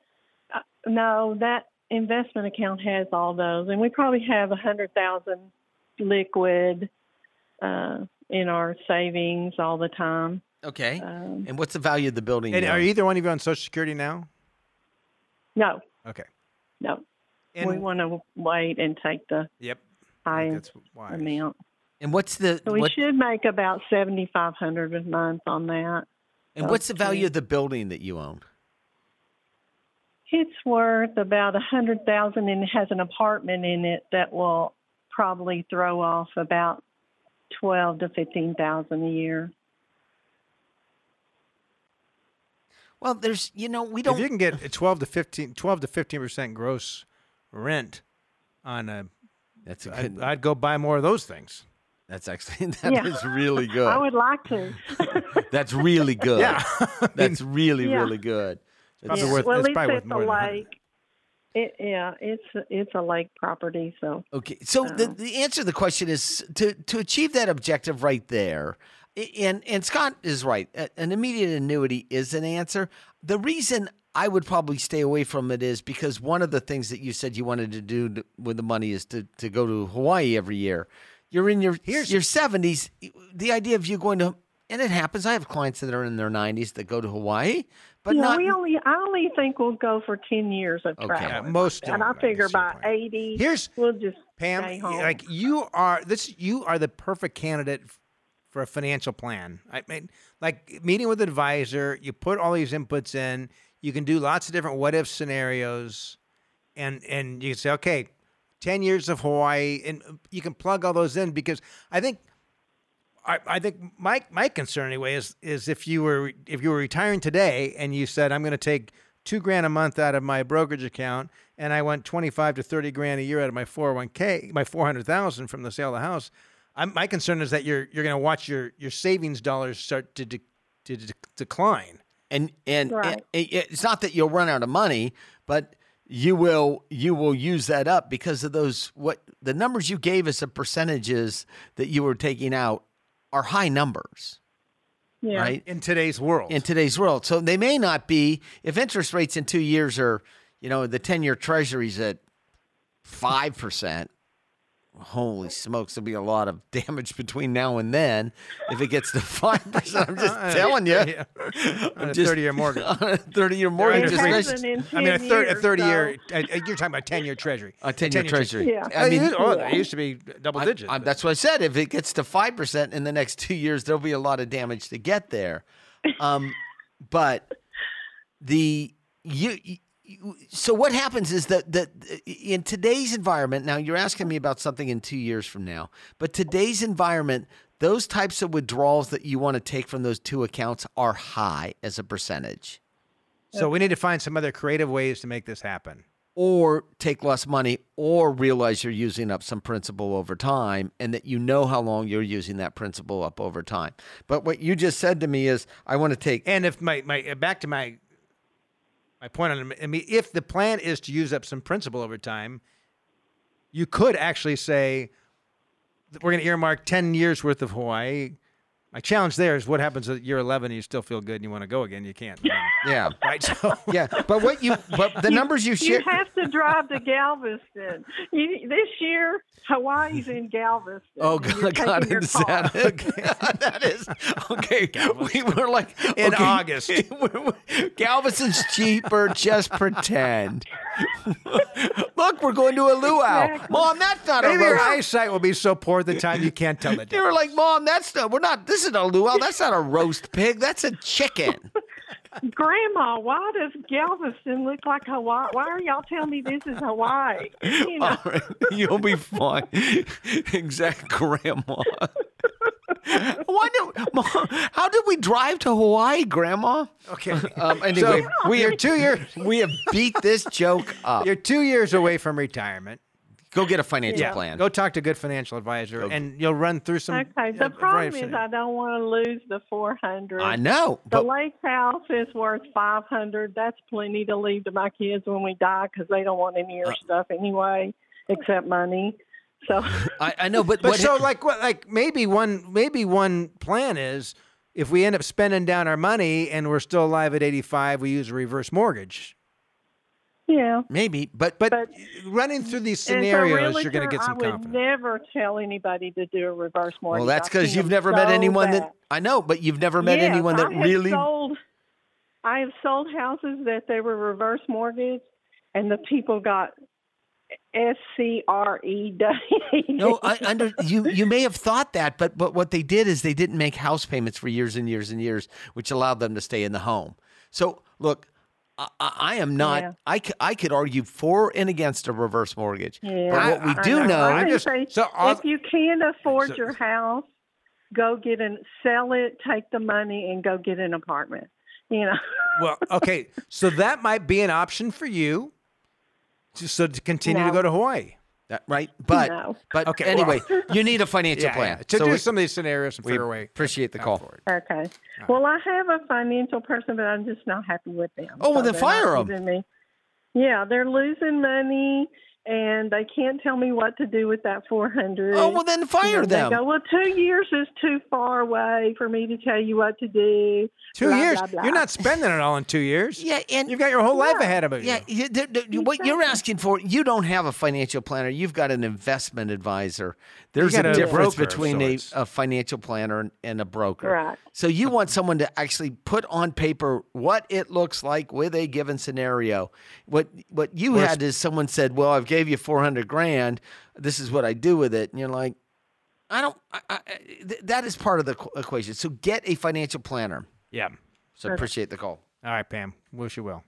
Uh, no, that. Investment account has all those, and we probably have a hundred thousand liquid uh, in our savings all the time. Okay. Um, and what's the value of the building? And now? Are either one of you on Social Security now? No. Okay. No. And we want to wait and take the yep high amount. And what's the? So we what, should make about seventy five hundred a month on that. And so what's the value cheap. of the building that you own? It's worth about one hundred thousand dollars, and it has an apartment in it that will probably throw off about twelve thousand to fifteen thousand dollars a year. Well, there's, you know, we don't... If you can get twelve to fifteen percent gross rent on a... That's a good... I'd, I'd go buy more of those things. That's actually, that yeah. is really good. I would like to. That's really good. Yeah. That's really, yeah. really good. It's yeah. worth, well, it's at least it's a lake. It, yeah, it's it's a lake property. So okay, so um, the, the answer to the question is to to achieve that objective right there. And and Scott is right. An immediate annuity is an answer. The reason I would probably stay away from it is because one of the things that you said you wanted to do to, with the money is to to go to Hawaii every year. You're in your Here's, your seventies. The idea of you going to And it happens. I have clients that are in their nineties that go to Hawaii, but yeah, not. We only, I only think we'll go for ten years of okay. travel. Yeah, most, and I figure by point. eighty, here's we'll just Pam. Stay home. Like you are this, you are the perfect candidate for a financial plan. I mean, like meeting with an advisor, you put all these inputs in. You can do lots of different what if scenarios, and and you can say, okay, ten years of Hawaii, and you can plug all those in because I think. I, I think my my concern anyway is is if you were if you were retiring today and you said I'm going to take two grand a month out of my brokerage account and I want twenty five to thirty grand a year out of my four oh one k my four hundred thousand from the sale of the house, I'm, my concern is that you're you're going to watch your, your savings dollars start to de, to de, decline and and, right. and it's not that you'll run out of money, but you will you will use that up because of those what the numbers you gave us of percentages that you were taking out. Are high numbers, yeah. right? In today's world. In today's world. So they may not be, if interest rates in two years are, you know, the ten-year treasury's at five percent, holy smokes, there'll be a lot of damage between now and then if it gets to five percent. I'm just uh, telling you. Yeah. I'm just, thirty-year mortgage. thirty-year mortgage. It hasn't in ten I mean, a thirty-year, so. You're talking about a ten-year treasury. A ten-year treasury. Yeah. I mean, oh, it used to be double digit. I, I, that's what I said. If it gets to five percent in the next two years, there'll be a lot of damage to get there. Um, but the you. So what happens is that, that in today's environment, now you're asking me about something in two years from now, but today's environment, those types of withdrawals that you want to take from those two accounts are high as a percentage. So we need to find some other creative ways to make this happen. Or take less money or realize you're using up some principal over time and that you know how long you're using that principal up over time. But what you just said to me is I want to take... And if my, my back to my... My point on I mean, if the plan is to use up some principal over time, you could actually say that we're going to earmark ten years worth of Hawaii. My challenge there is what happens at year eleven and you still feel good and you want to go again. You can't. You know? Yeah. Right. So yeah. But what you but the you, numbers you share. You have to drive to Galveston. You, this year, Hawaii's in Galveston. Oh God, God, is that, God, that is okay. Galveston. We were like in okay, August. Galveston's cheaper. Just pretend. Look, we're going to a luau. Exactly. Mom, that's not Maybe a luau. Your eyesight will be so poor at the time you can't tell the difference. They were like, Mom, that's not. We're not. This is a luau. That's not a roast pig. That's a chicken. Grandma, why does Galveston look like Hawaii? Why are y'all telling me this is Hawaii? You know? All right. You'll be fine. Exact, Grandma. Why did, how did we drive to Hawaii, Grandma? Okay. Um, anyway, so we are two years. We have beat this joke up. You're two years away from retirement. Go get a financial yeah. plan. Go talk to a good financial advisor, okay. and you'll run through some. Okay. The uh, problem is I don't want to lose the four hundred. I know. The but... lake house is worth five hundred. That's plenty to leave to my kids when we die because they don't want any of your uh, stuff anyway, except money. So I, I know, but, but what, so like what, like maybe one maybe one plan is if we end up spending down our money and we're still alive at eighty-five, we use a reverse mortgage. Yeah, maybe, but, but but running through these scenarios, realtor, you're going to get some confidence. I would never tell anybody to do a reverse mortgage. Well, that's because you've never met anyone that. that I know, but you've never met yes, anyone that I really. Sold, I have sold houses that they were reverse mortgage, and the people got S C R E W. No, I under you. You may have thought that, but but what they did is they didn't make house payments for years and years and years, which allowed them to stay in the home. So look. I, I am not. Yeah. I, I could argue for and against a reverse mortgage. Yeah, but what we I, do I, know, I I just, say, so if you can't afford so, your house, go get an sell it, take the money, and go get an apartment. You know. Well, okay, so that might be an option for you. To, so to continue no. to go to Hawaii, that, right? But no. but okay, anyway, well, you need a financial yeah, plan yeah. to so do we, some of these scenarios. And we figure appreciate the call. Forward. Okay. Well, I have a financial person, but I'm just not happy with them. Oh, well, so then fire them. Yeah, they're losing money, and they can't tell me what to do with that four hundred. Oh, well, then fire and them. They go, well, two years is too far away for me to tell you what to do. Two blah, years? Blah, blah. You're not spending it all in two years. Yeah, and you've got your whole yeah, life ahead of you. Yeah, you, they're, they're, exactly. What you're asking for, you don't have a financial planner. You've got an investment advisor. There's a, a difference between a, a financial planner and, and a broker. Right. So you want someone to actually put on paper what it looks like with a given scenario. What what you We're, had is someone said, well, I've gave you four hundred grand. This is what I do with it. And you're like, I don't, I, I, th- that is part of the qu- equation. So get a financial planner. Yeah. So Perfect. Appreciate the call. All right, Pam. Wish you well.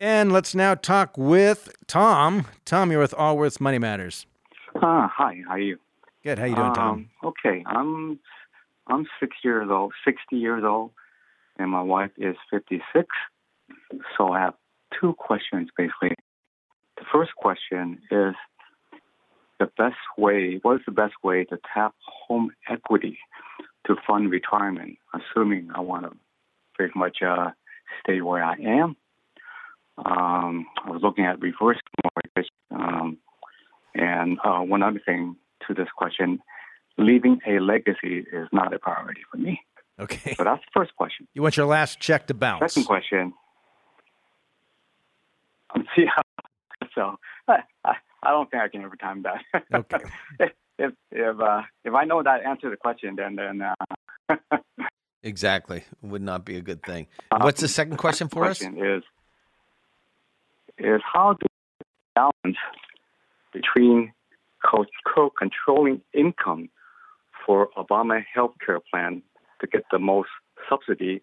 And let's now talk with Tom. Tom, you're with Allworth Money Matters. Uh, hi, how are you? Good. How you doing, um, Tom? Okay. I'm, I'm six years old, sixty years old, and my wife is fifty-six. So I have two questions basically. The first question is the best way, what is the best way to tap home equity to fund retirement, assuming I want to pretty much uh, stay where I am? Um, I was looking at reverse mortgage. Um, and uh, one other thing to this question, leaving a legacy is not a priority for me. Okay. So that's the first question. You want your last check to bounce. Second question. Um, see how. So I, I don't think I can ever time that. Okay. if if uh, if I know that answers the question, then then. Uh... exactly, would not be a good thing. Um, What's the second question for question us? Question is is how do we balance between co- co-controlling income for Obama healthcare plan to get the most subsidy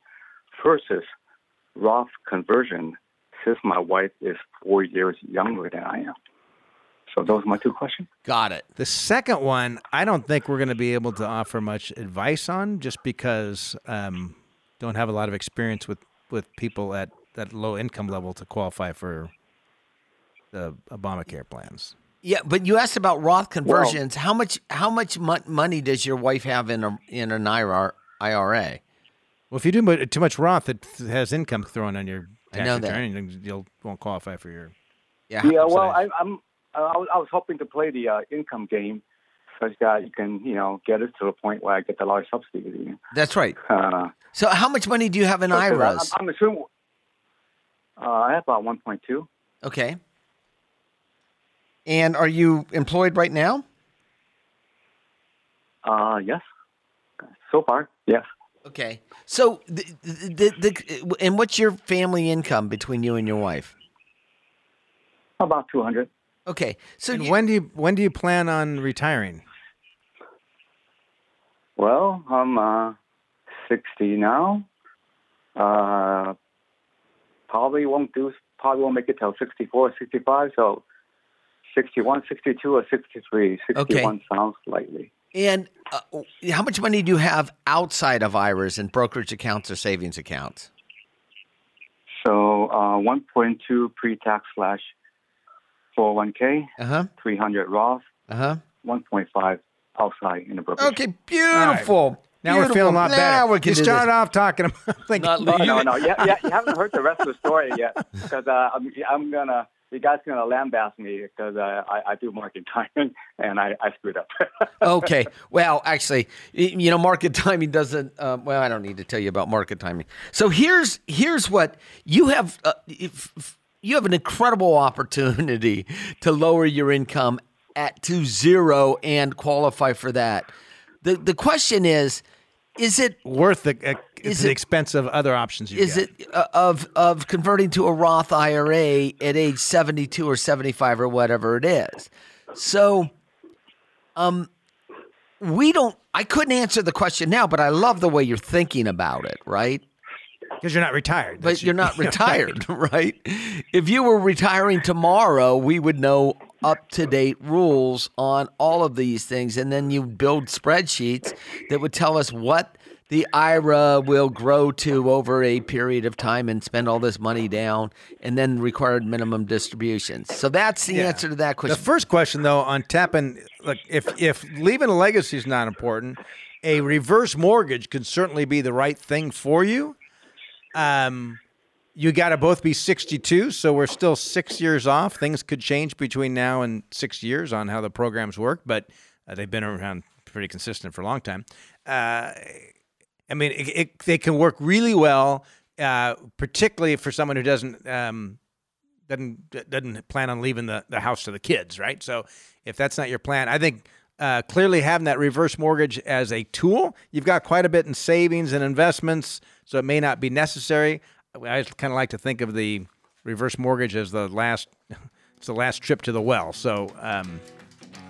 versus Roth conversion? Since my wife is four years younger than I am. So those are my two questions. Got it. The second one, I don't think we're going to be able to offer much advice on just because um don't have a lot of experience with, with people at that low income level to qualify for the Obamacare plans. Yeah, but you asked about Roth conversions. Well, how much how much money does your wife have in a, in an I R A? Well, if you do too much Roth, it has income thrown on your I know that you won't qualify for your. Yeah. Yeah. Well, I, I'm. I was, I was hoping to play the uh, income game, such that you can, you know, get it to a point where I get the large subsidy. That's right. Uh, so, how much money do you have in I R As? I'm, I'm assuming uh, I have about one point two. Okay. And are you employed right now? Uh yes. So far, yes. Okay. So, the, the, the, and what's your family income between you and your wife? About two hundred. Okay. So, you, when do you when do you plan on retiring? Well, I'm uh, sixty now. Uh, probably won't do. Probably won't make it till sixty-four, sixty-five. So, sixty-one, sixty-two, or sixty-three. Sixty-one okay. sounds likely. And uh, how much money do you have outside of I R As in brokerage accounts or savings accounts? So uh, one point two pre-tax slash four oh one k, uh-huh. three hundred Roth, uh-huh. one point five outside in the brokerage. Okay, beautiful. Right. Now beautiful. We're feeling a lot now better. You started this. off talking about thinking. Not no, no, no. Yeah, yeah, you haven't heard the rest of the story yet because uh, I'm, I'm going to. You guys are going to lambaste me because uh, I, I do market timing and I, I screwed up. Okay. Well, actually, you know, market timing doesn't uh, – well, I don't need to tell you about market timing. So here's here's what you have uh, – if you have an incredible opportunity to lower your income at to zero and qualify for that. The the question is, is it – worth the uh, – It's the expense of other options you is get. Is it uh, of of converting to a Roth I R A at age seventy-two or seventy-five or whatever it is? So um, we don't – I couldn't answer the question now, but I love the way you're thinking about it, right? Because you're not retired. But you're not retired, right? If you were retiring tomorrow, we would know – up-to-date rules on all of these things, and then you build spreadsheets that would tell us what the I R A will grow to over a period of time and spend all this money down and then required minimum distributions. So that's the yeah. answer to that question. The first question, though, on tapping, look, if, if leaving a legacy is not important, a reverse mortgage can certainly be the right thing for you. Um You got to both be sixty-two, so we're still six years off. Things could change between now and six years on how the programs work, but uh, they've been around pretty consistent for a long time. Uh, I mean, it, it, they can work really well, uh, particularly for someone who doesn't um, doesn't doesn't plan on leaving the, the house to the kids, right? So if that's not your plan, I think uh, clearly having that reverse mortgage as a tool, you've got quite a bit in savings and investments, so it may not be necessary. I kind of like to think of the reverse mortgage as the last, it's the last trip to the well. So um,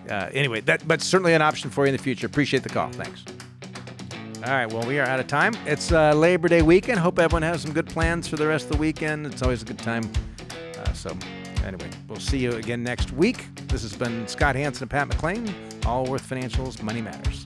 uh, anyway, that but certainly an option for you in the future. Appreciate the call. Thanks. All right. Well, we are out of time. It's uh, Labor Day weekend. Hope everyone has some good plans for the rest of the weekend. It's always a good time. Uh, so anyway, we'll see you again next week. This has been Scott Hansen and Pat McClain, Allworth Financial's Money Matters.